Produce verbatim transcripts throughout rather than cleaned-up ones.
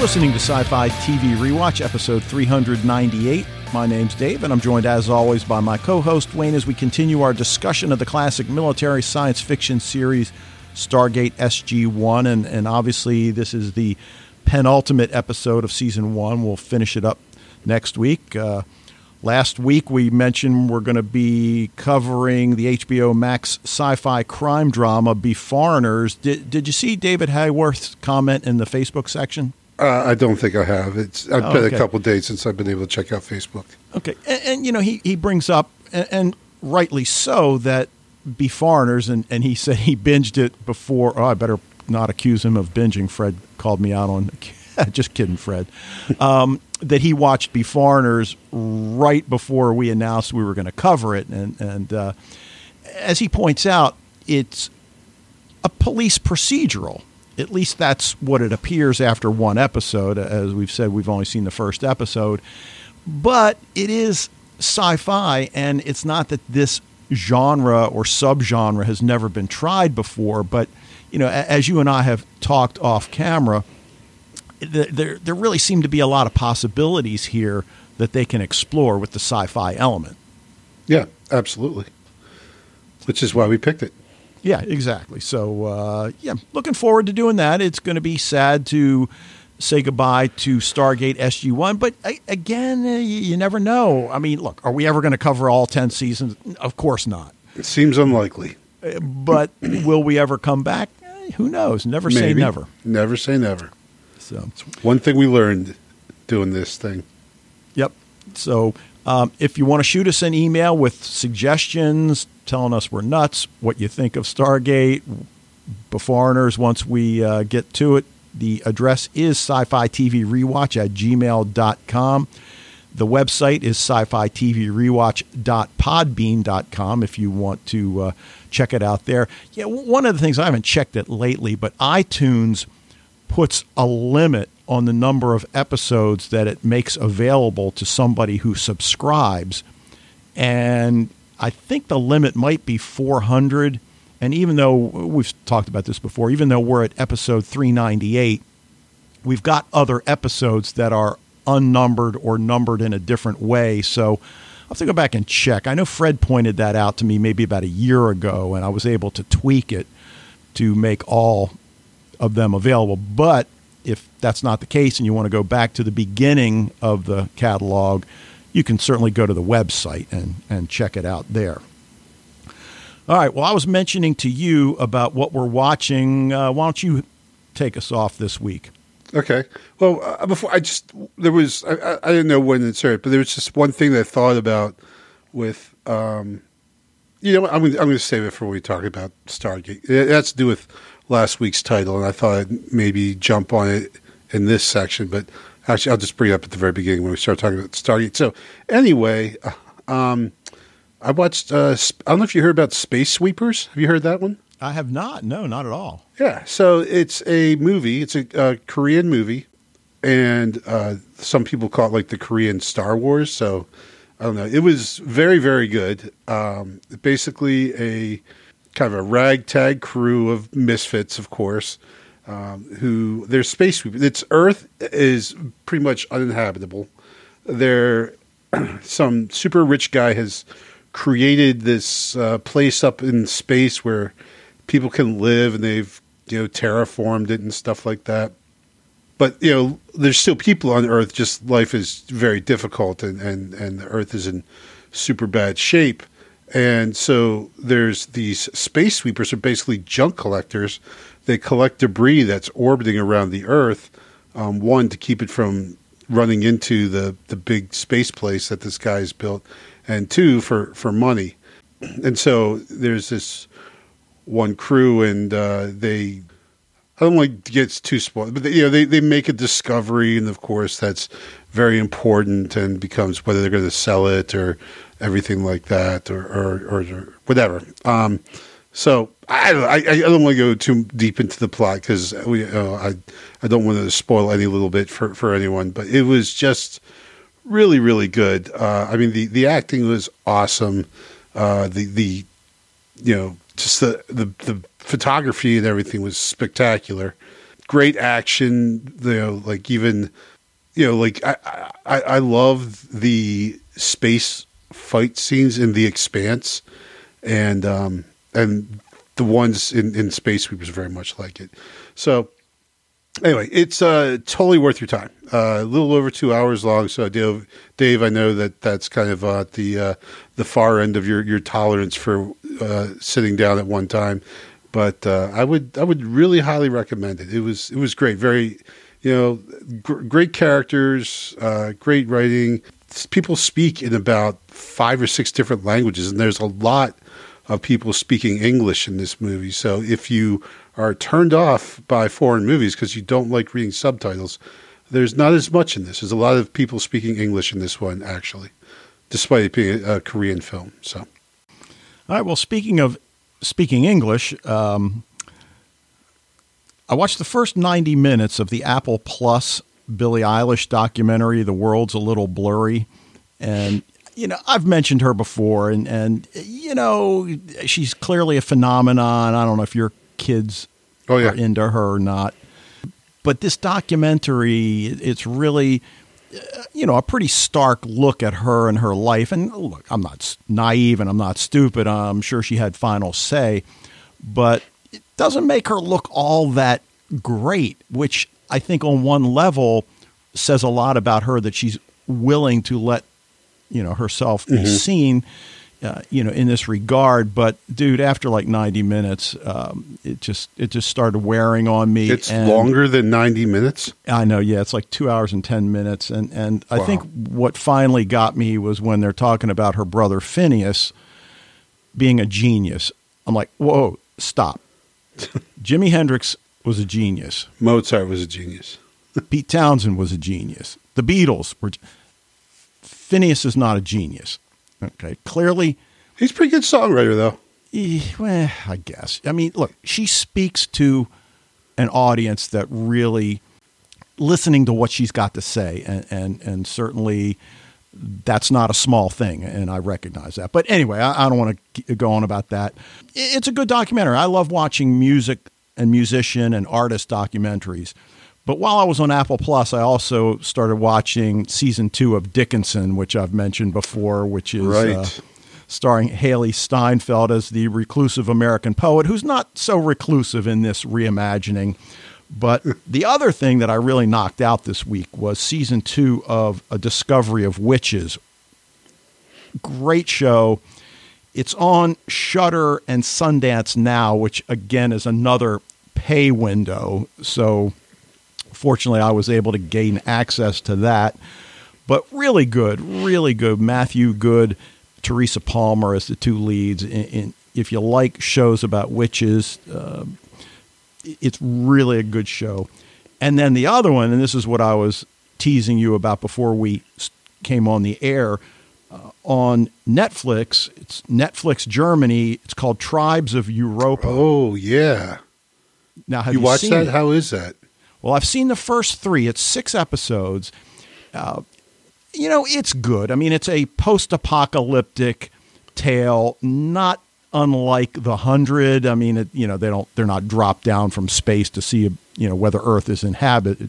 listening to Sci-Fi T V Rewatch, episode three hundred ninety-eight. My name's Dave, and I'm joined, as always, by my co-host, Wayne, as we continue our discussion of the classic military science fiction series, Stargate S G one. And, and obviously, this is the penultimate episode of season one. We'll finish it up next week. Uh, last week, we mentioned we're going to be covering the H B O Max sci-fi crime drama, Be Foreigners. Did, did you see David Hayworth's comment in the Facebook section? Uh, I don't think I have. It's I've oh, been okay. a couple of days since I've been able to check out Facebook. Okay. And, and you know, he, he brings up, and, and rightly so, that Be Foreigners, and, and he said he binged it before. Oh, I better not accuse him of binging. Fred called me out on, just kidding, Fred, um, that he watched Be Foreigners right before we announced we were going to cover it. And, and uh, as he points out, it's a police procedural. At least that's what it appears after one episode. As we've said, we've only seen the first episode. But it is sci-fi, and it's not that this genre or subgenre has never been tried before. But, you know, as you and I have talked off camera, there, there really seem to be a lot of possibilities here that they can explore with the sci-fi element. Yeah, absolutely. Which is why we picked it. Yeah, exactly. So, uh, yeah, looking forward to doing that. It's going to be sad to say goodbye to Stargate S G one, but again, you never know. I mean, look, are we ever going to cover all ten seasons? Of course not. It seems unlikely. But will we ever come back? Eh, who knows? Never Maybe. say never. Never say never. So, it's one thing we learned doing this thing. Yep. So, um, if you want to shoot us an email with suggestions, telling us we're nuts, what you think of Stargate, Be Foreigners, once we uh, get to it. The address is sci-fi t v rewatch at gmail dot com. The website is sci-fi t v rewatch dot podbean dot com if you want to uh, check it out there. Yeah, one of the things, I haven't checked it lately, but iTunes puts a limit on the number of episodes that it makes available to somebody who subscribes, and I think the limit might be four hundred, and even though we've talked about this before, even though we're at episode three ninety-eight, we've got other episodes that are unnumbered or numbered in a different way, so I'll have to go back and check. I know Fred pointed that out to me maybe about a year ago, and I was able to tweak it to make all of them available, but if that's not the case and you want to go back to the beginning of the catalog, you can certainly go to the website and, and check it out there. All right. Well, I was mentioning to you about what we're watching. Uh, why don't you take us off this week? Okay. Well, uh, before I just, there was, I, I didn't know when to start, but there was just one thing that I thought about with, um, you know, I'm, I'm going to save it for when we talk about Stargate. It has to do with last week's title, and I thought I'd maybe jump on it in this section, but actually, I'll just bring it up at the very beginning when we start talking about Stargate. So anyway, um, I watched, uh, I don't know if you heard about Space Sweepers. Have you heard that one? I have not. No, not at all. Yeah. So it's a movie. It's a uh, Korean movie. And uh, some people call it like the Korean Star Wars. So I don't know. It was very, very good. Um, basically a kind of a ragtag crew of misfits, of course. Um, who their space sweepers. It's Earth is pretty much uninhabitable. There, some super rich guy has created this uh, place up in space where people can live, and they've you know terraformed it and stuff like that. But you know, there's still people on Earth. Just life is very difficult, and and and the Earth is in super bad shape. And so there's these space sweepers, are basically junk collectors. They collect debris that's orbiting around the Earth, um, one, to keep it from running into the, the big space place that this guy's built, and two, for, for money. And so there's this one crew, and uh, they – I don't like to get too spoiled, but they, you know, they, they make a discovery, and, of course, that's very important and becomes whether they're going to sell it or everything like that or, or, or, or whatever. Um, so – I don't, I, I don't want to go too deep into the plot because we, uh, I, I don't want to spoil any little bit for, for anyone. But it was just really, really good. Uh, I mean, the, the acting was awesome. Uh, the the you know just the, the the photography and everything was spectacular. Of great action. You know, like even, you know, like I, I, I love the space fight scenes in The Expanse, and um, and the ones in, in Space Sweepers very much like it. So anyway, it's uh, totally worth your time. Uh, a little over two hours long. So Dave, Dave I know that that's kind of uh, the uh, the far end of your, your tolerance for uh, sitting down at one time. But uh, I would I would really highly recommend it. It was it was great. Very, you know, gr- great characters, uh, great writing. People speak in about five or six different languages, and there's a lot of people speaking English in this movie. So if you are turned off by foreign movies because you don't like reading subtitles, there's not as much in this. There's a lot of people speaking English in this one, actually, despite it being a, a Korean film. So, all right. Well, speaking of speaking English, um, I watched the first ninety minutes of the Apple Plus Billie Eilish documentary, The World's a Little Blurry. And, you know, I've mentioned her before, and, and you know, she's clearly a phenomenon. I don't know if your kids oh, yeah. are into her or not. But this documentary, it's really, you know, a pretty stark look at her and her life. And look, I'm not naive and I'm not stupid. I'm sure she had final say, but it doesn't make her look all that great, which I think on one level says a lot about her, that she's willing to let, you know, herself mm-hmm. be seen, uh, you know, in this regard. But dude, after like ninety minutes, um, it just, it just started wearing on me. It's and longer than ninety minutes. I know. Yeah. It's like two hours and ten minutes. And, and wow. I think what finally got me was when they're talking about her brother Finneas being a genius. I'm like, whoa, stop. Jimi Hendrix was a genius. Mozart was a genius. Pete Townshend was a genius. The Beatles were. Finneas is not a genius. Okay, clearly, he's a pretty good songwriter, though. He, well, I guess. I mean, look, she speaks to an audience that really listening to what she's got to say, and and and certainly that's not a small thing, and I recognize that. But anyway, I, I don't want to go on about that. It's a good documentary. I love watching music and musician and artist documentaries. But while I was on Apple Plus, I also started watching season two of Dickinson, which I've mentioned before, which is right. uh, starring Hailee Steinfeld as the reclusive American poet, who's not so reclusive in this reimagining. But the other thing that I really knocked out this week was season two of A Discovery of Witches. Great show. It's on Shudder and Sundance now, which again is another pay window. So fortunately, I was able to gain access to that. But really good, really good. Matthew Good, Teresa Palmer as the two leads. In, in, if you like shows about witches, uh, it's really a good show. And then the other one, and this is what I was teasing you about before we came on the air, Uh, on Netflix, it's Netflix Germany. It's called Tribes of Europa. Oh, yeah. Now, have you, you watched that? It? How is that? Well, I've seen the first three. It's six episodes. Uh, you know, it's good. I mean, it's a post-apocalyptic tale, not unlike The Hundred. I mean, it, you know, they don't, they're not dropped down from space to see, you know, whether Earth is inhabited,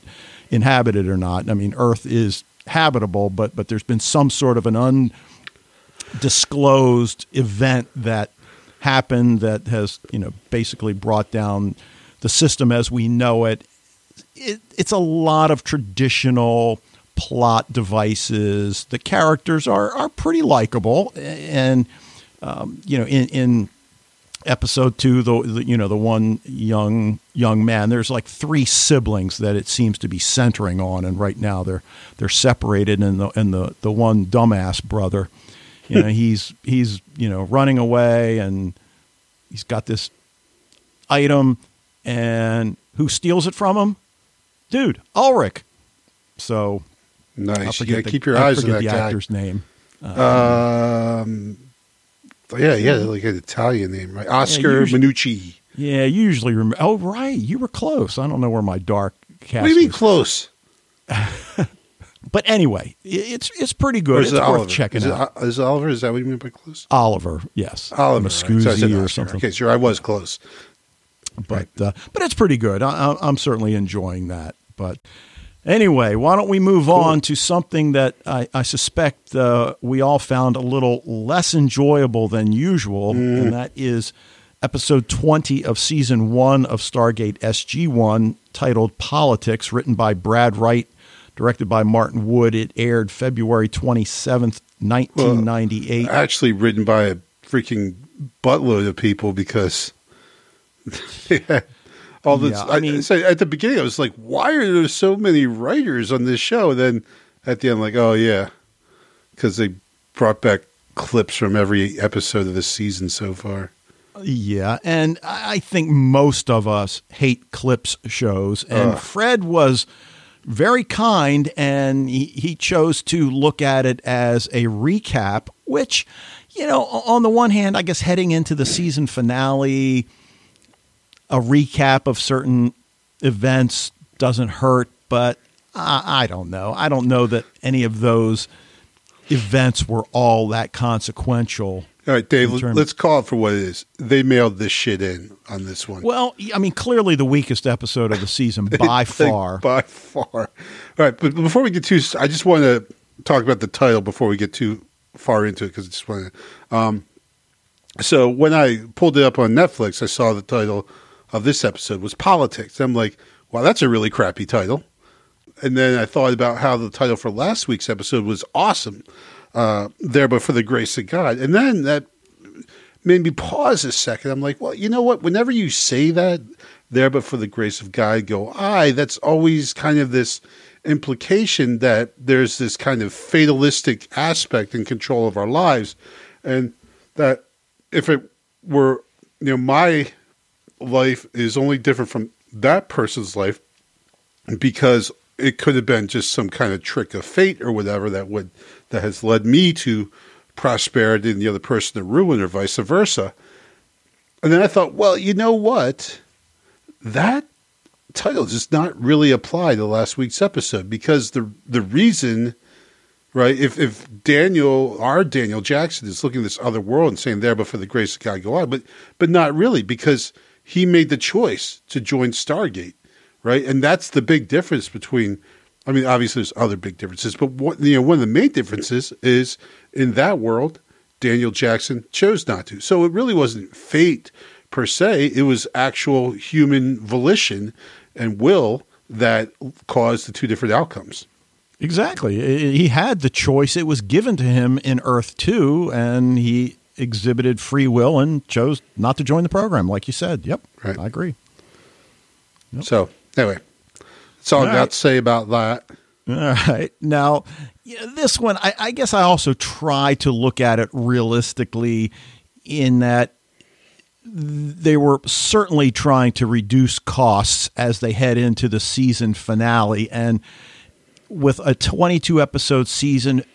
inhabited or not. I mean, Earth is habitable, but but there's been some sort of an undisclosed event that happened that has, you know, basically brought down the system as we know it. it it's a lot of traditional plot devices. The characters are are pretty likable, and um, you know, in in episode two, the, the you know the one young young man, there's like three siblings that it seems to be centering on, and right now they're they're separated, and the and the the one dumbass brother, you know, he's he's you know running away, and he's got this item, and who steals it from him? Dude, Ulrich. So nice. You gotta the, keep your I eyes on that the guy. Actor's name. Uh, um. Yeah, yeah, like an Italian name, right? Oscar yeah, usually, Minucci. Yeah, you usually remember. Oh, right. You were close. I don't know where my dark cast was. What do you mean close? But anyway, it's it's pretty good. Or is it's it worth Oliver? Checking is it, out. Is it Oliver? Is that what you mean by close? Oliver, yes. Oliver. Right. So or something. Okay, sure, I was close. but right. uh, but it's pretty good. I, I'm certainly enjoying that. But anyway, why don't we move cool. on to something that I, I suspect uh, we all found a little less enjoyable than usual, mm. and that is episode twenty of season one of Stargate S G one, titled Politics, written by Brad Wright, directed by Martin Wood. It aired February twenty-seventh, nineteen ninety-eight. Well, actually written by a freaking buttload of people because they had all this. Yeah, I, I mean, so at the beginning, I was like, why are there so many writers on this show? And then at the end, like, oh, yeah, because they brought back clips from every episode of the season so far. Yeah, and I think most of us hate clips shows, and Ugh. Fred was very kind, and he, he chose to look at it as a recap, which, you know, on the one hand, I guess heading into the season finale, a recap of certain events doesn't hurt, but I, I don't know. I don't know that any of those events were all that consequential. All right, Dave, let's call it for what it is. They mailed this shit in on this one. Well, I mean, clearly the weakest episode of the season by far. By far. All right, but before we get too, I just want to talk about the title before we get too far into it, because I just want to. Um, so when I pulled it up on Netflix, I saw the title of this episode was Politics. I'm like, wow, that's a really crappy title. And then I thought about how the title for last week's episode was awesome. Uh, there, but for the grace of God. And then that made me pause a second. I'm like, well, you know what? Whenever you say that, there, but for the grace of God, go I, that's always kind of this implication that there's this kind of fatalistic aspect and control of our lives. And that if it were, you know, my life is only different from that person's life because it could have been just some kind of trick of fate or whatever that would that has led me to prosperity and the other person to ruin or vice versa. And then I thought, well, you know what? That title does not really apply to last week's episode because the the reason, right, if, if Daniel, our Daniel Jackson is looking at this other world and saying there, but for the grace of God, go on, but but not really because he made the choice to join Stargate. Right, and that's the big difference between. I mean, obviously, there's other big differences, but what, you know, one of the main differences is in that world, Daniel Jackson chose not to. So it really wasn't fate per se; it was actual human volition and will that caused the two different outcomes. Exactly, he had the choice; it was given to him in Earth two, and he exhibited free will and chose not to join the program, like you said. Yep, right. I agree. Yep. So. Anyway, that's all, all I got right. to say about that. All right. Now, this one, I, I guess I also try to look at it realistically in that they were certainly trying to reduce costs as they head into the season finale. And with a twenty-two episode season,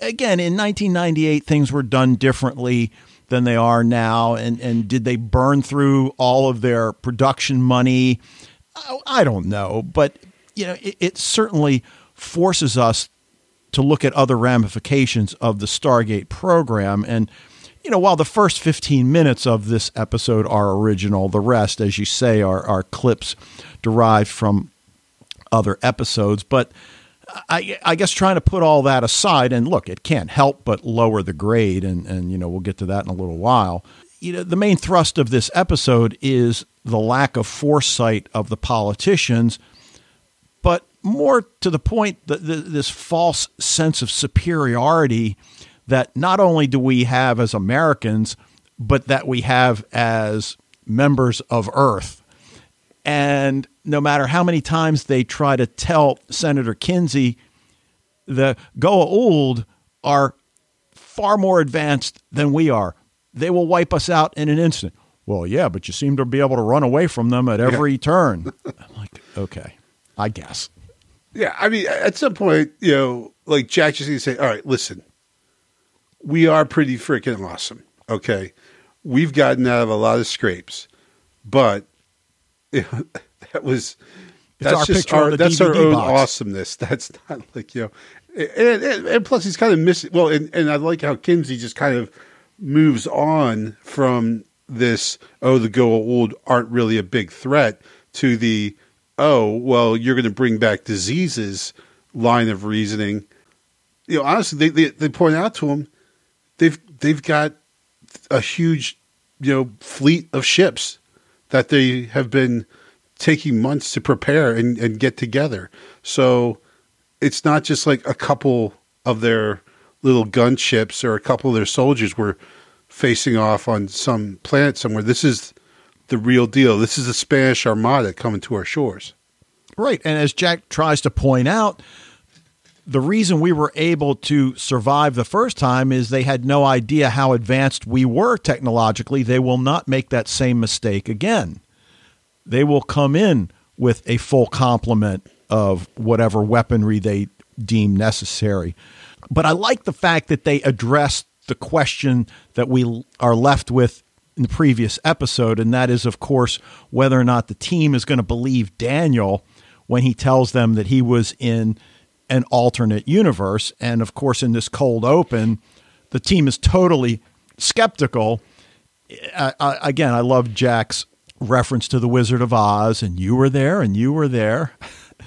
again, in nineteen ninety-eight, things were done differently than they are now. And, and did they burn through all of their production money? I don't know, but you know, it, it certainly forces us to look at other ramifications of the Stargate program. And, you know, while the first fifteen minutes of this episode are original, the rest, as you say, are, are clips derived from other episodes. But I, I guess trying to put all that aside, and look, it can't help but lower the grade. And, and, you know, we'll get to that in a little while. You know, the main thrust of this episode is the lack of foresight of the politicians, but more to the point, the, the, this false sense of superiority that not only do we have as Americans, but that we have as members of Earth. And no matter how many times they try to tell Senator Kinsey, the Goa'uld are far more advanced than we are. They will wipe us out in an instant. Well, yeah, but you seem to be able to run away from them at every yeah. turn. I'm like, okay, I guess. Yeah, I mean, at some point, you know, like Jack just needs to say, all right, listen, we are pretty freaking awesome, okay? We've gotten out of a lot of scrapes, but you know, that was it's that's our just picture our, of the that's D V D our own box. Awesomeness. That's not like, you know, and, and, and plus he's kind of missing. Well, and, and I like how Kinsey just kind of moves on from this, oh, the go old aren't really a big threat, to the, oh, well, you're going to bring back diseases line of reasoning. You know, honestly, they, they, they point out to him, they've, they've got a huge, you know, fleet of ships that they have been taking months to prepare and, and get together. So it's not just like a couple of their little gunships or a couple of their soldiers were facing off on some planet somewhere. This is the real deal. This is the Spanish Armada coming to our shores. Right. And as Jack tries to point out, the reason we were able to survive the first time is they had no idea how advanced we were technologically. They will not make that same mistake again. They will come in with a full complement of whatever weaponry they deem necessary. But I like the fact that they addressed the question that we are left with in the previous episode, and that is, of course, whether or not the team is going to believe Daniel when he tells them that he was in an alternate universe. And, of course, in this cold open, the team is totally skeptical. I, I, again, I love Jack's reference to The Wizard of Oz, and you were there, and you were there.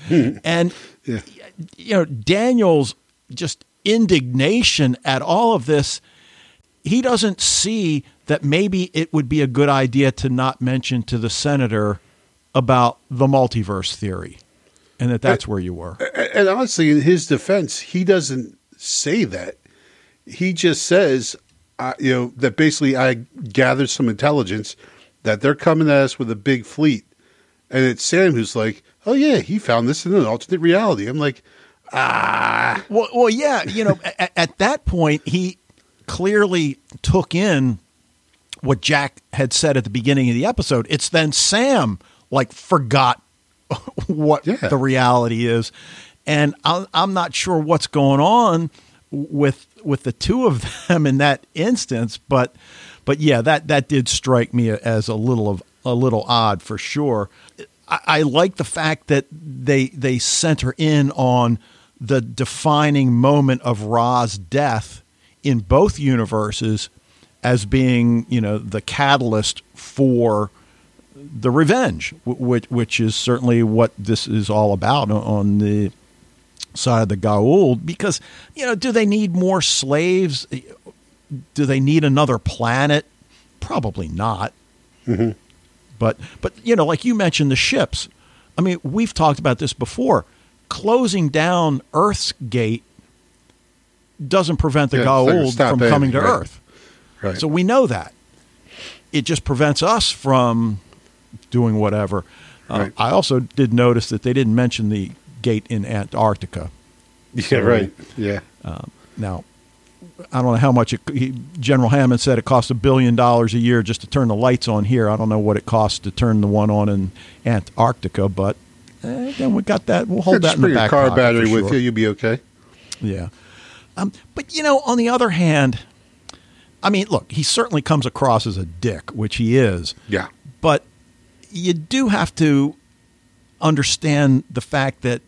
Hmm. And, yeah. you know, Daniel's just indignation at all of this, he doesn't see that maybe it would be a good idea to not mention to the senator about the multiverse theory and that that's and, where you were. And honestly, in his defense, he doesn't say that. He just says, uh, you know, that basically I gathered some intelligence that they're coming at us with a big fleet. And it's Sam who's like, oh, yeah, he found this in an alternate reality. I'm like, ah. Well, well yeah, you know, at, at that point, he clearly took in what Jack had said at the beginning of the episode. It's then Sam like forgot what yeah. the reality is. And I'll, I'm not sure what's going on with, with the two of them in that instance. But, but yeah, that, that did strike me as a little of a little odd for sure. I, I like the fact that they, they center in on the defining moment of Ra's death in both universes as being, you know, the catalyst for the revenge, which, which is certainly what this is all about on the side of the Ga'uld. Because, you know, do they need more slaves? Do they need another planet? Probably not. Mm-hmm. But, but you know, like you mentioned, the ships. I mean, we've talked about this before. Closing down Earth's gate doesn't prevent the yeah, Ga'uld from in, coming to right. Earth. Right. So we know that. It just prevents us from doing whatever. Uh, right. I also did notice that they didn't mention the gate in Antarctica. Yeah, so, right. Yeah. Uh, now, I don't know how much it, he, General Hammond said it costs a billion dollars a year just to turn the lights on here. I don't know what it costs to turn the one on in Antarctica, but eh, then we got that. We'll hold yeah, that in the back pocket. Just bring your car battery sure. with you. You'll be okay. Yeah. Um, but, you know, on the other hand, I mean, look, he certainly comes across as a dick, which he is. Yeah. But you do have to understand the fact that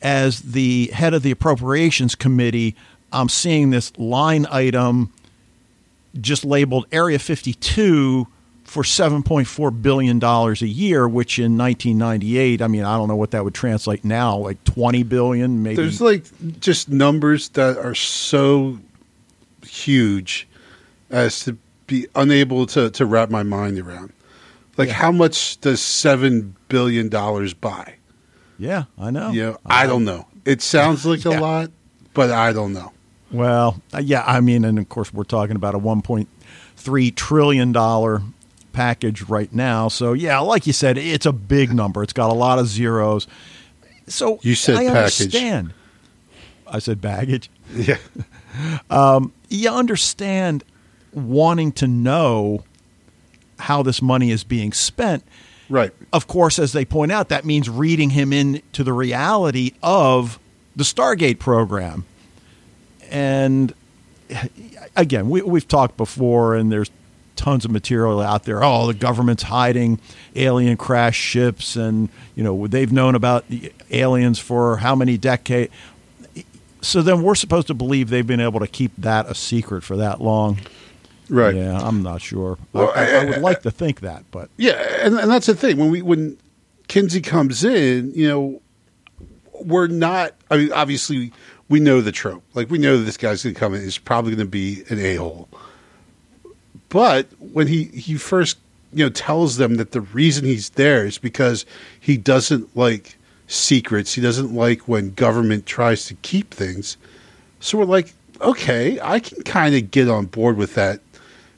as the head of the Appropriations Committee, I'm seeing this line item just labeled Area fifty-two for seven point four billion dollars a year, which in nineteen ninety-eight, I mean, I don't know what that would translate now, like twenty billion dollars maybe. There's like just numbers that are so huge as to be unable to, to wrap my mind around. Like, yeah. how much does seven billion dollars buy? Yeah, I know. You know, I, I don't know. It sounds like yeah. a lot, but I don't know. Well, yeah, I mean, and of course, we're talking about a one point three trillion dollars package right now. So, yeah, like you said, it's a big number. It's got a lot of zeros. So you said I package. Understand. I said baggage. Yeah. Um, you understand wanting to know how this money is being spent. Right. Of course, as they point out, that means reading him into the reality of the Stargate program. And again, we, we've talked before, and there's tons of material out there. Oh, the government's hiding alien crash ships, and you know they've known about the aliens for how many decades. So then we're supposed to believe they've been able to keep that a secret for that long. Right. Yeah, I'm not sure. Well, I, I, I would like to think that, but yeah, and, and that's the thing. When we when Kinsey comes in, you know, we're not. I mean, obviously, we know the trope. Like, we know that this guy's going to come in. He's probably going to be an a-hole. But when he he first, you know, tells them that the reason he's there is because he doesn't like secrets. He doesn't like when government tries to keep things. So we're like, okay, I can kind of get on board with that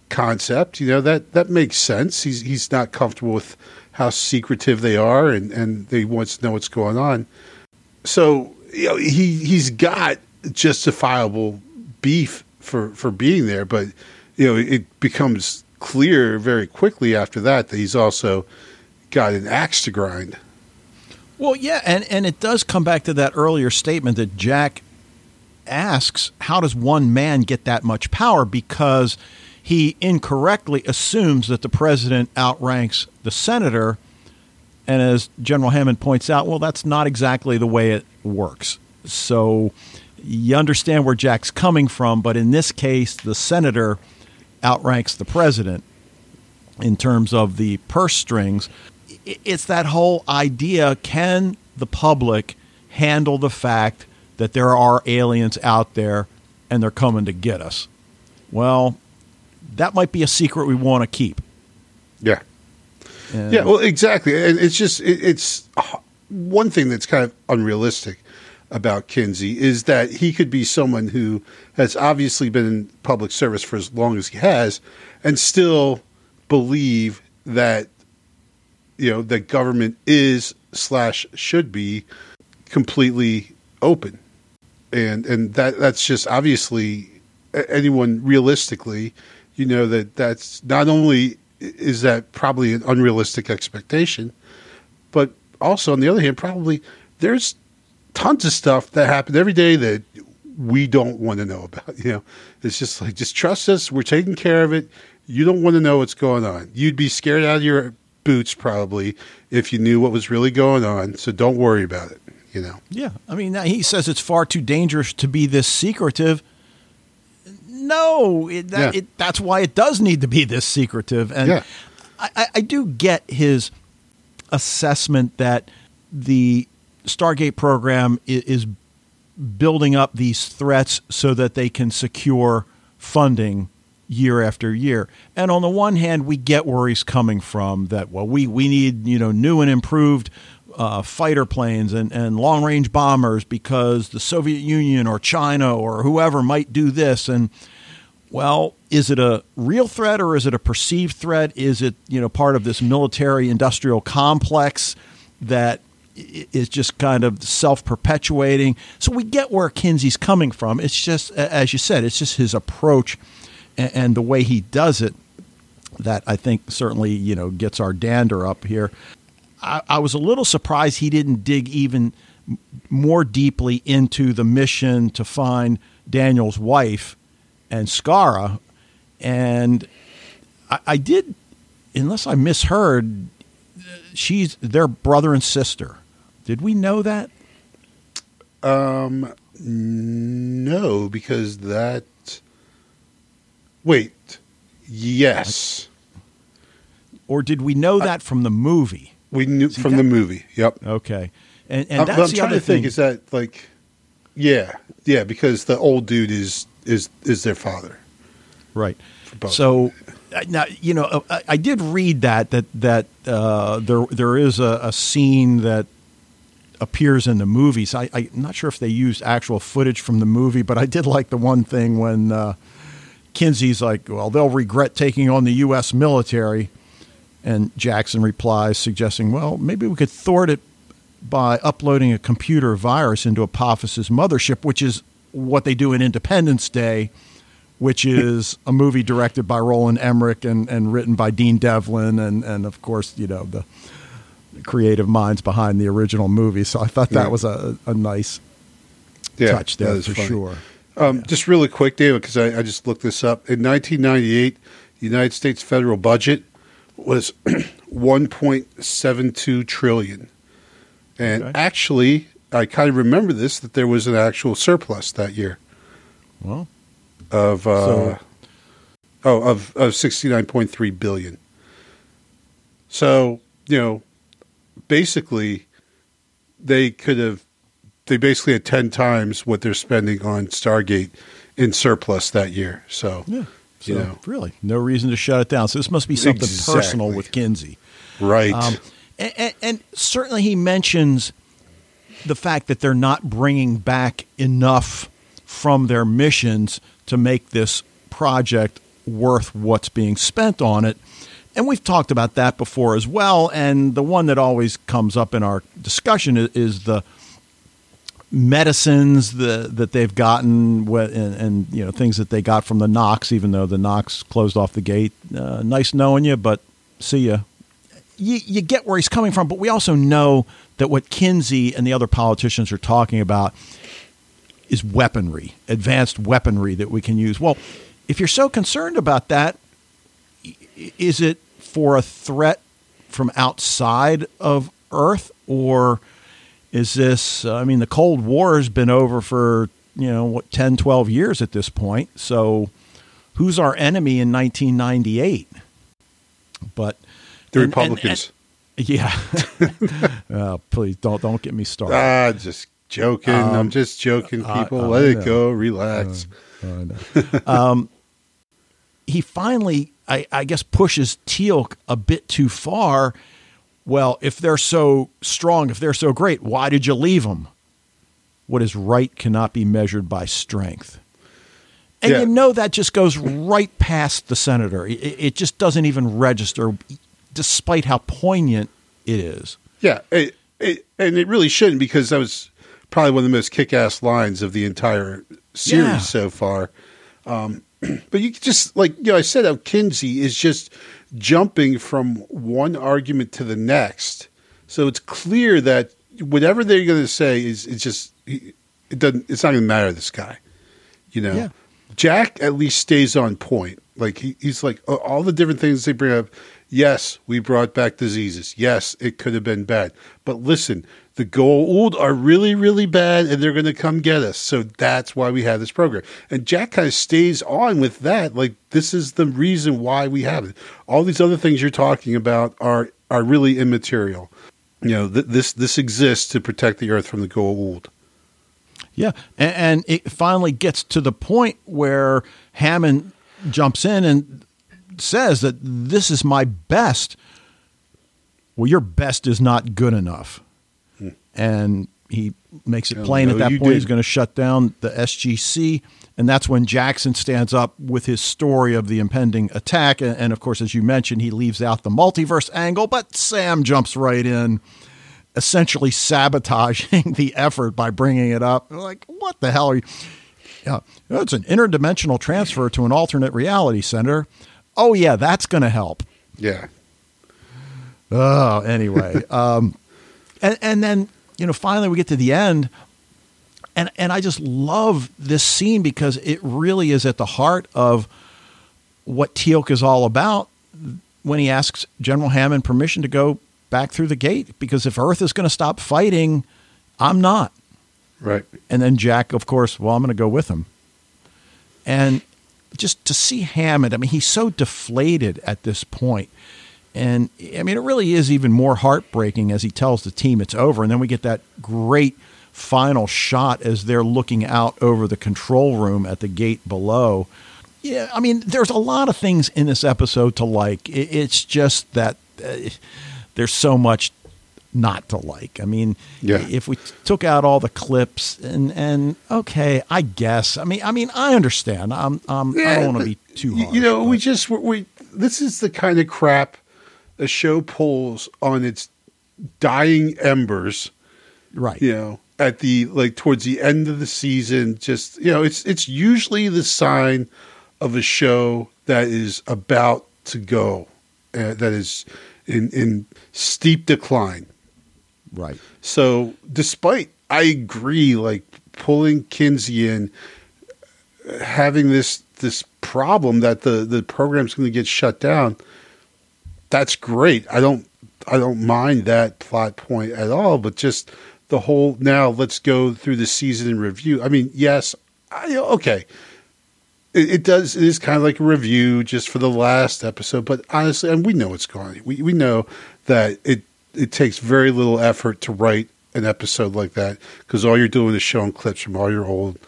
concept. You know, that, that makes sense. He's he's not comfortable with how secretive they are, and, and they want to know what's going on. So, you know, he, he's got justifiable beef for, for being there, but, you know, it becomes clear very quickly after that that he's also got an axe to grind. Well, yeah, and, and it does come back to that earlier statement that Jack asks, how does one man get that much power? Because he incorrectly assumes that the president outranks the senator. And as General Hammond points out, well, that's not exactly the way it works. So you understand where Jack's coming from, but in this case, the senator outranks the president in terms of the purse strings. It's that whole idea, can the public handle the fact that there are aliens out there and they're coming to get us? Well, that might be a secret we want to keep. Yeah. And yeah, well, exactly. And it's just, it, it's one thing that's kind of unrealistic about Kinsey is that he could be someone who has obviously been in public service for as long as he has and still believe that, you know, that government is slash should be completely open. And and that that's just obviously anyone realistically, you know, that that's not only is that probably an unrealistic expectation, but also on the other hand, probably there's tons of stuff that happens every day that we don't want to know about. You know, it's just like, just trust us. We're taking care of it. You don't want to know what's going on. You'd be scared out of your boots probably if you knew what was really going on. So don't worry about it. You know? Yeah. I mean, he says it's far too dangerous to be this secretive. No, it, that, yeah. it, that's why it does need to be this secretive. And yeah. I, I do get his assessment that the Stargate program is, is building up these threats so that they can secure funding year after year. And on the one hand, we get where he's coming from that, well, we, we need, you know, new and improved Uh, fighter planes and, and long-range bombers because the Soviet Union or China or whoever might do this. And, well, is it a real threat or is it a perceived threat? Is it, you know, part of this military-industrial complex that is just kind of self-perpetuating? So we get where Kinsey's coming from. It's just, as you said, it's just his approach and, and the way he does it that I think certainly, you know, gets our dander up here. I, I was a little surprised he didn't dig even more deeply into the mission to find Daniel's wife and Skara. And I, I did, unless I misheard, she's their brother and sister. Did we know that? Um, no, because that, wait, yes. Or did we know that I... from the movie? We knew See, from that, the movie. Yep. Okay. And, and that's I'm, I'm the trying other to think. Thing. Is that like, yeah, yeah, because the old dude is is is their father, right? So now you know I, I did read that that that uh, there there is a, a scene that appears in the movies. I, I'm not sure if they used actual footage from the movie, but I did like the one thing when uh, Kinsey's like, well, they'll regret taking on the U S military. And Jackson replies, suggesting, well, maybe we could thwart it by uploading a computer virus into Apophis' mothership, which is what they do in Independence Day, which is a movie directed by Roland Emmerich and, and written by Dean Devlin and, and, of course, you know, the creative minds behind the original movie. So I thought that yeah. was a, a nice yeah, touch there for funny. sure. Um, yeah. Just really quick, David, because I, I just looked this up. In nineteen ninety-eight, the United States federal budget was one point seven two trillion dollars. And okay. actually, I kind of remember this, that there was an actual surplus that year. Well. Of uh, so Oh, of, of sixty-nine point three billion. So, you know, basically they could have, they basically had ten times what they're spending on Stargate in surplus that year. So, yeah. So, you know, really no reason to shut it down. So this must be something exactly. personal with Kinsey. Right. Um, and, and, and certainly he mentions the fact that they're not bringing back enough from their missions to make this project worth what's being spent on it. And we've talked about that before as well. And the one that always comes up in our discussion is, is the medicines the, that they've gotten and, and, you know, things that they got from the Knox, even though the Knox closed off the gate. Uh, nice knowing you, but see ya. You, you get where he's coming from, but we also know that what Kinsey and the other politicians are talking about is weaponry, advanced weaponry that we can use. Well, if you're so concerned about that, is it for a threat from outside of Earth, or is this, I mean, the Cold War has been over for, you know, what, ten, twelve years at this point. So who's our enemy in nineteen ninety-eight? But the and, Republicans. And, and, yeah. uh, please don't, don't get me started. Ah, just joking. Um, I'm just joking, people. I, I Let know. it go. Relax. Uh, I know. um, he finally, I, I guess, pushes Teal'c a bit too far. Well, if they're so strong, if they're so great, why did you leave them? What is right cannot be measured by strength. And yeah. you know that just goes right past the senator. It, it just doesn't even register, despite how poignant it is. Yeah, it, it, and it really shouldn't, because that was probably one of the most kick-ass lines of the entire series yeah. so far. Um, but you just, like, you know, I said how Kinsey is just jumping from one argument to the next. So it's clear that whatever they're going to say is it's just, it doesn't, it's not going to matter to this guy. You know, yeah. Jack at least stays on point. Like he, he's like, oh, all the different things they bring up. Yes, we brought back diseases. Yes, it could have been bad. But listen, the gold are really, really bad, and they're going to come get us. So that's why we have this program. And Jack kind of stays on with that. Like, this is the reason why we have it. All these other things you're talking about are, are really immaterial. You know, th- this this exists to protect the Earth from the gold. Yeah, and, and it finally gets to the point where Hammond jumps in and says that this is my best. Well, your best is not good enough. Hmm. And he makes it plain at that point did. he's going to shut down the S G C. And that's when Jackson stands up with his story of the impending attack. And, and of course, as you mentioned, he leaves out the multiverse angle, but Sam jumps right in, essentially sabotaging the effort by bringing it up. Like, what the hell are you? Yeah, it's an interdimensional transfer to an alternate reality, Senator. Oh, yeah, that's going to help. Yeah. Oh, anyway. um, and, and then, you know, finally we get to the end. And, and I just love this scene because it really is at the heart of what Teal'c is all about when he asks General Hammond permission to go back through the gate. Because if Earth is going to stop fighting, I'm not. Right. And then Jack, of course, well, I'm going to go with him. And just to see Hammond, I mean, he's so deflated at this point. And, I mean, it really is even more heartbreaking as he tells the team it's over. And then we get that great final shot as they're looking out over the control room at the gate below. Yeah, I mean, there's a lot of things in this episode to like. It's just that uh, there's so much not to like. I mean, yeah. if we took out all the clips and, and okay, I guess, I mean, I mean, I understand. I'm, I'm yeah, I don't want to be too harsh. You know, but. we just, we, we, this is the kind of crap a show pulls on its dying embers. Right. You know, at the, like towards the end of the season, just, you know, it's, it's usually the sign of a show that is about to go, uh, that is in, in steep decline. Right. So despite, I agree, like pulling Kinsey in, having this this problem that the, the program's going to get shut down, that's great. I don't I don't mind that plot point at all, but just the whole, now let's go through the season in review. I mean, yes, I, okay. it, it does. It is kind of like a review just for the last episode. But honestly, and we know it's going. We we know that it it takes very little effort to write an episode like that because all you're doing is showing clips from all your old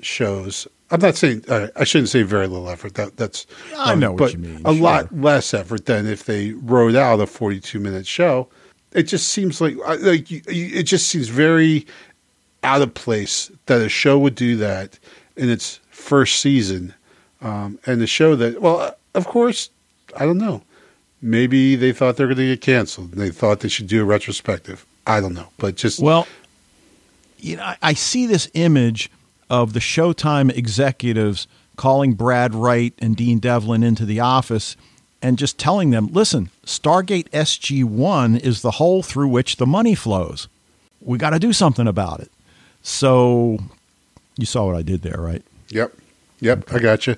shows. I'm not saying uh, I shouldn't say very little effort. That that's um, I know what but you mean. A sure. lot less effort than if they wrote out a forty-two minute show. It just seems like like it just seems very out of place that a show would do that in its first season, um, and the show that well, of course, I don't know. Maybe they thought they're going to get canceled. They thought they should do a retrospective. I don't know, but just well, you know, I, I see this image of the Showtime executives calling Brad Wright and Dean Devlin into the office and just telling them, listen, Stargate S G one is the hole through which the money flows. We got to do something about it. So you saw what I did there, right? Yep. Yep. I got you.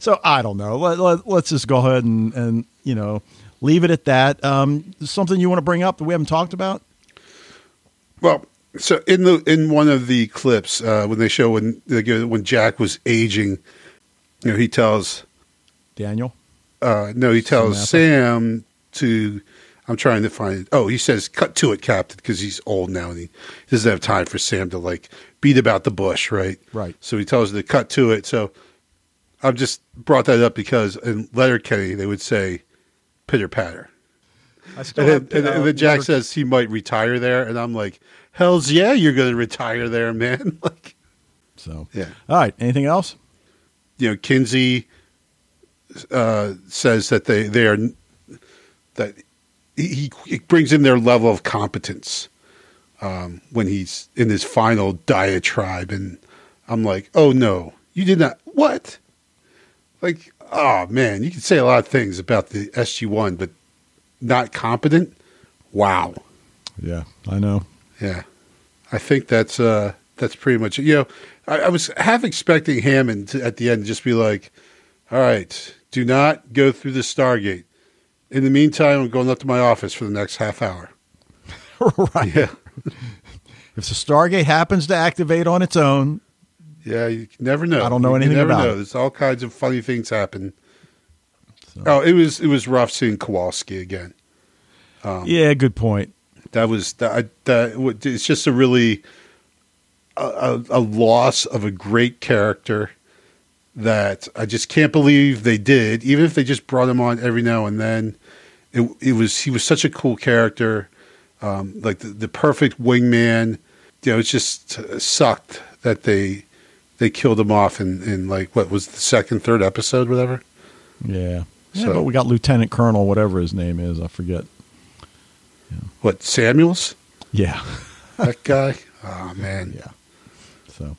So I don't know. Let, let, let's just go ahead and, and, you know, leave it at that. Um, something you want to bring up that we haven't talked about? Well, so in the in one of the clips uh, when they show when when Jack was aging, you know, he tells Daniel. Uh, no, he tells Samantha. Sam to. I'm trying to find. Oh, he says, "Cut to it, Captain," because he's old now and he doesn't have time for Sam to like beat about the bush, right? Right. So he tells her to cut to it. So I've just brought that up because in Letterkenny they would say pitter patter. I still and, have, and, uh, and then Jack never... says he might retire there, and I'm like, hells yeah, you're going to retire there, man. Like, so yeah. All right. Anything else? You know, Kinsey uh, says that they they are that he, he brings in their level of competence um, when he's in his final diatribe, and I'm like, oh no, you did not what? Like, oh man, you can say a lot of things about the S G one, but not competent? Wow. Yeah, I know. Yeah, I think that's uh, that's pretty much it. You know, I, I was half expecting Hammond to, at the end, just be like, all right, do not go through the Stargate. In the meantime, I'm going up to my office for the next half hour. Right. Yeah. If the Stargate happens to activate on its own. Yeah, you never know. I don't know you anything never about know. It. There's all kinds of funny things happen. So. Oh, it was it was rough seeing Kowalski again. Um, yeah, good point. That was that, that. It's just a really a, a loss of a great character that I just can't believe they did. Even if they just brought him on every now and then, it it was he was such a cool character, um, like the, the perfect wingman. You know, it just sucked that they they killed him off in, in like what was the second, third episode, whatever. Yeah, yeah. So, but we got Lieutenant Colonel, whatever his name is, I forget. Yeah. What, Samuels? Yeah. That guy? Oh, man. Yeah. So,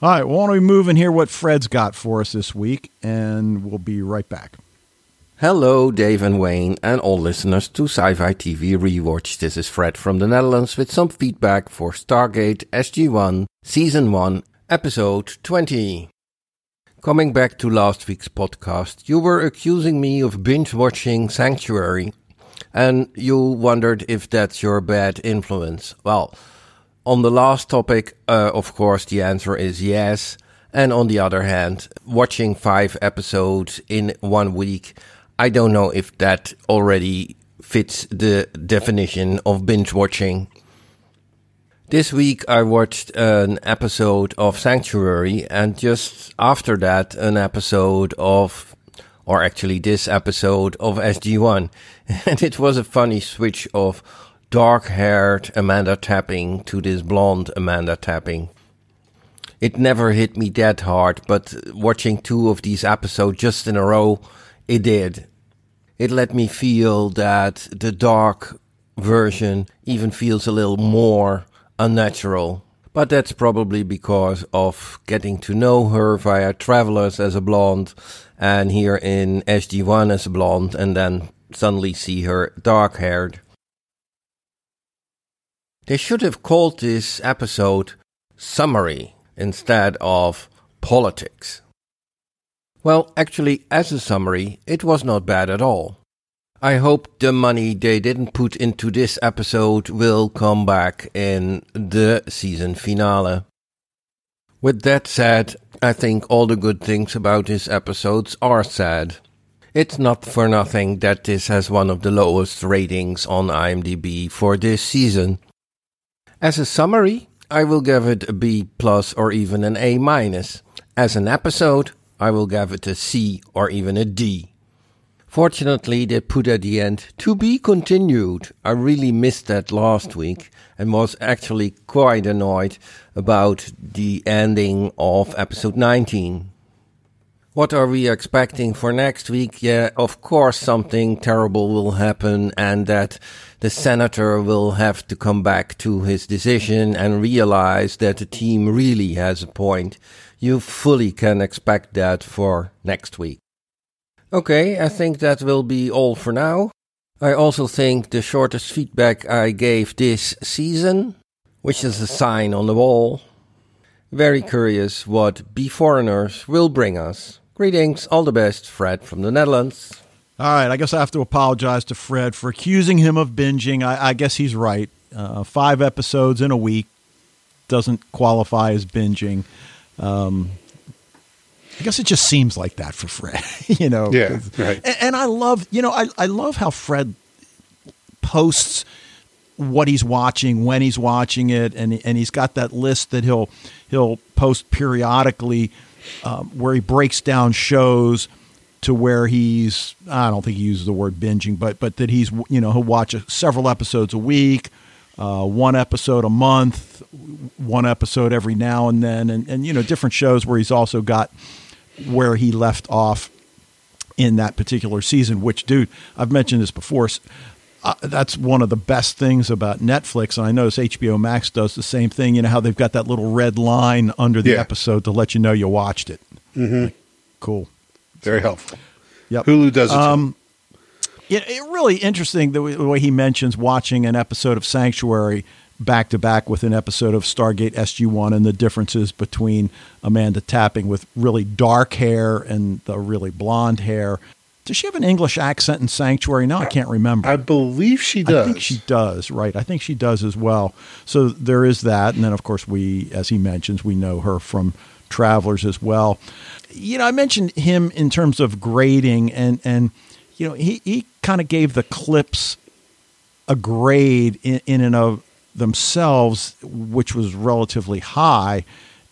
all right, well, why don't we move and hear what Fred's got for us this week, and we'll be right back. Hello, Dave and Wayne, and all listeners to Sci-Fi T V Rewatch. This is Fred from the Netherlands with some feedback for Stargate S G one, Season one, Episode twenty. Coming back to last week's podcast, you were accusing me of binge-watching Sanctuary, and you wondered if that's your bad influence. Well, on the last topic, uh, of course, the answer is yes. And on the other hand, watching five episodes in one week, I don't know if that already fits the definition of binge watching. This week I watched an episode of Sanctuary, and just after that an episode of... or actually this episode of S G one. And it was a funny switch of dark-haired Amanda Tapping to this blonde Amanda Tapping. It never hit me that hard, but watching two of these episodes just in a row, it did. It let me feel that the dark version even feels a little more unnatural. But that's probably because of getting to know her via Travelers as a blonde, and here in S G one as a blonde, and then suddenly see her dark-haired. They should have called this episode Summary instead of Politics. Well, actually, as a summary, it was not bad at all. I hope the money they didn't put into this episode will come back in the season finale. With that said, I think all the good things about these episodes are said. It's not for nothing that this has one of the lowest ratings on IMDb for this season. As a summary, I will give it a B plus or even an A minus. As an episode, I will give it a C or even a D. Fortunately, they put at the end, to be continued. I really missed that last week and was actually quite annoyed about the ending of episode nineteen. What are we expecting for next week? Yeah, of course something terrible will happen and that the senator will have to come back to his decision and realize that the team really has a point. You fully can expect that for next week. Okay, I think that will be all for now. I also think the shortest feedback I gave this season, which is a sign on the wall. Very curious what Be Foreigners will bring us. Greetings, all the best, Fred from the Netherlands. All right, I guess I have to apologize to Fred for accusing him of binging. I, I guess he's right. Uh, five episodes in a week doesn't qualify as binging. Um I guess it just seems like that for Fred, you know. Yeah, right. And, and I love, you know, I, I love how Fred posts what he's watching, when he's watching it, and and he's got that list that he'll he'll post periodically, um, where he breaks down shows to where he's, I don't think he uses the word binging, but but that he's, you know, he'll watch several episodes a week, uh, one episode a month, one episode every now and then, and and you know, different shows where he's also got where he left off in that particular season, which, dude, I've mentioned this before. Uh, that's one of the best things about Netflix. And I notice H B O Max does the same thing. You know how they've got that little red line under the yeah. episode to let you know you watched it. Mm-hmm. Like, cool. Very helpful. Yep. Hulu does it. Um, yeah, it really interesting the way, the way he mentions watching an episode of Sanctuary back to back with an episode of Stargate S G one and the differences between Amanda Tapping with really dark hair and the really blonde hair. Does she have an English accent in Sanctuary? No, I can't remember. I believe she does. I think she does, right. I think she does as well. So there is that. And then, of course, we, as he mentions, we know her from Travelers as well. You know, I mentioned him in terms of grading, and, and you know, he, he kind of gave the clips a grade in, in and of themselves, which was relatively high,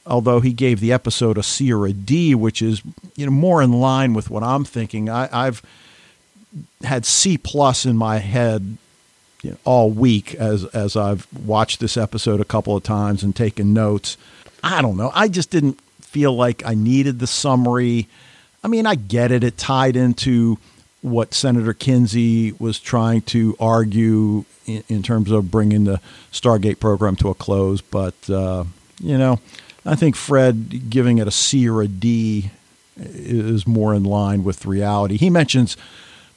although he gave the episode a C or a D, which is, you know, more in line with what I'm thinking. I, I've had C plus in my head, you know, all week as as I've watched this episode a couple of times and taken notes. I don't know. I just didn't feel like I needed the summary. I mean, I get it. It tied into what Senator Kinsey was trying to argue in, in terms of bringing the Stargate program to a close, but, uh, you know, I think Fred giving it a C or a D is more in line with reality. He mentions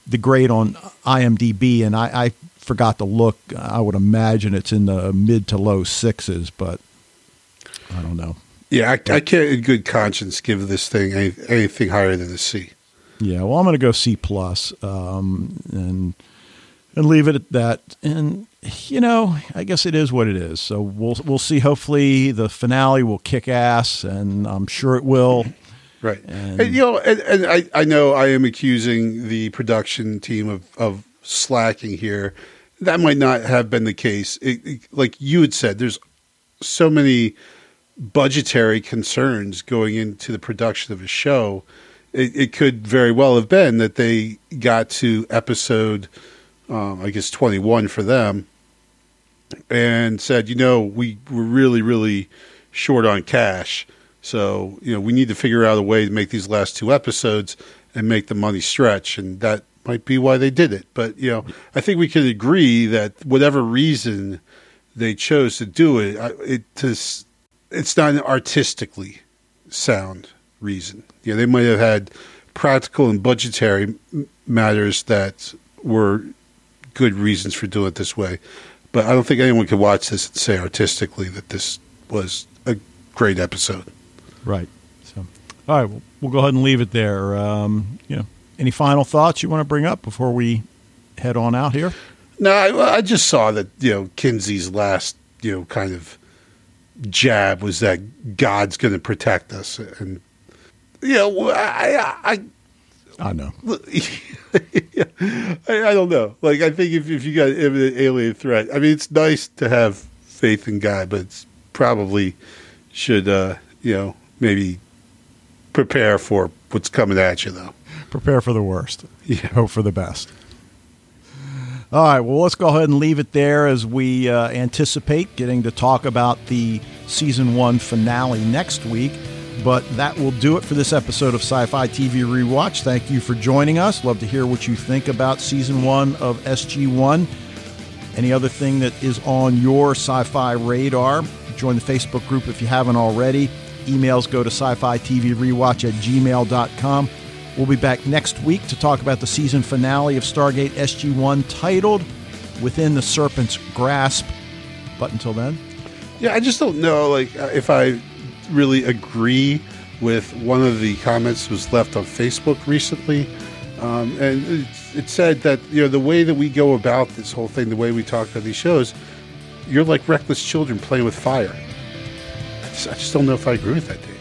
the grade on IMDb, and I, I forgot to look. I would imagine it's in the mid to low sixes, but I don't know. Yeah, I, I can't in good conscience give this thing any, anything higher than a C. Yeah, well, I'm going to go C plus, um, and and leave it at that. And you know, I guess it is what it is. So we'll we'll see. Hopefully, the finale will kick ass, and I'm sure it will. Right. And, and you know, and, and I, I know I am accusing the production team of, of slacking here. That might not have been the case. It, it, like you had said, there's so many budgetary concerns going into the production of a show. It, it could very well have been that they got to episode, um, I guess, twenty-one for them and said, you know, we were really, really short on cash. So, you know, we need to figure out a way to make these last two episodes and make the money stretch. And that might be why they did it. But, you know, I think we can agree that whatever reason they chose to do it, it, it it's not an artistically sound reason. You know, they might have had practical and budgetary matters that were good reasons for doing it this way, but I don't think anyone could watch this and say artistically that this was a great episode. Right. So, all right, we'll, we'll go ahead and leave it there. Um, you know, any final thoughts you want to bring up before we head on out here? No, I, I just saw that, you know, Kinsey's last, you know, kind of jab was that God's going to protect us. And, you know, I... I, I I know. yeah, I, I don't know. Like, I think if, if you got an imminent alien threat, I mean, it's nice to have faith in God, but it's probably should, uh, you know, maybe prepare for what's coming at you, though. Prepare for the worst. Yeah. Hope for the best. All right, well, let's go ahead and leave it there as we uh, anticipate getting to talk about the season one finale next week. But that will do it for this episode of Sci-Fi T V Rewatch. Thank you for joining us. Love to hear what you think about season one of S G one. Any other thing that is on your sci-fi radar, join the Facebook group if you haven't already. Emails go to sci-fi T V rewatch at gmail dot com. We'll be back next week to talk about the season finale of Stargate S G one, titled Within the Serpent's Grasp. But until then... Yeah, I just don't know like if I... really agree with one of the comments that was left on Facebook recently, um, and it, it said that, you know, the way that we go about this whole thing, the way we talk about these shows, you're like reckless children playing with fire. I just, I just don't know if I agree with that, Dave.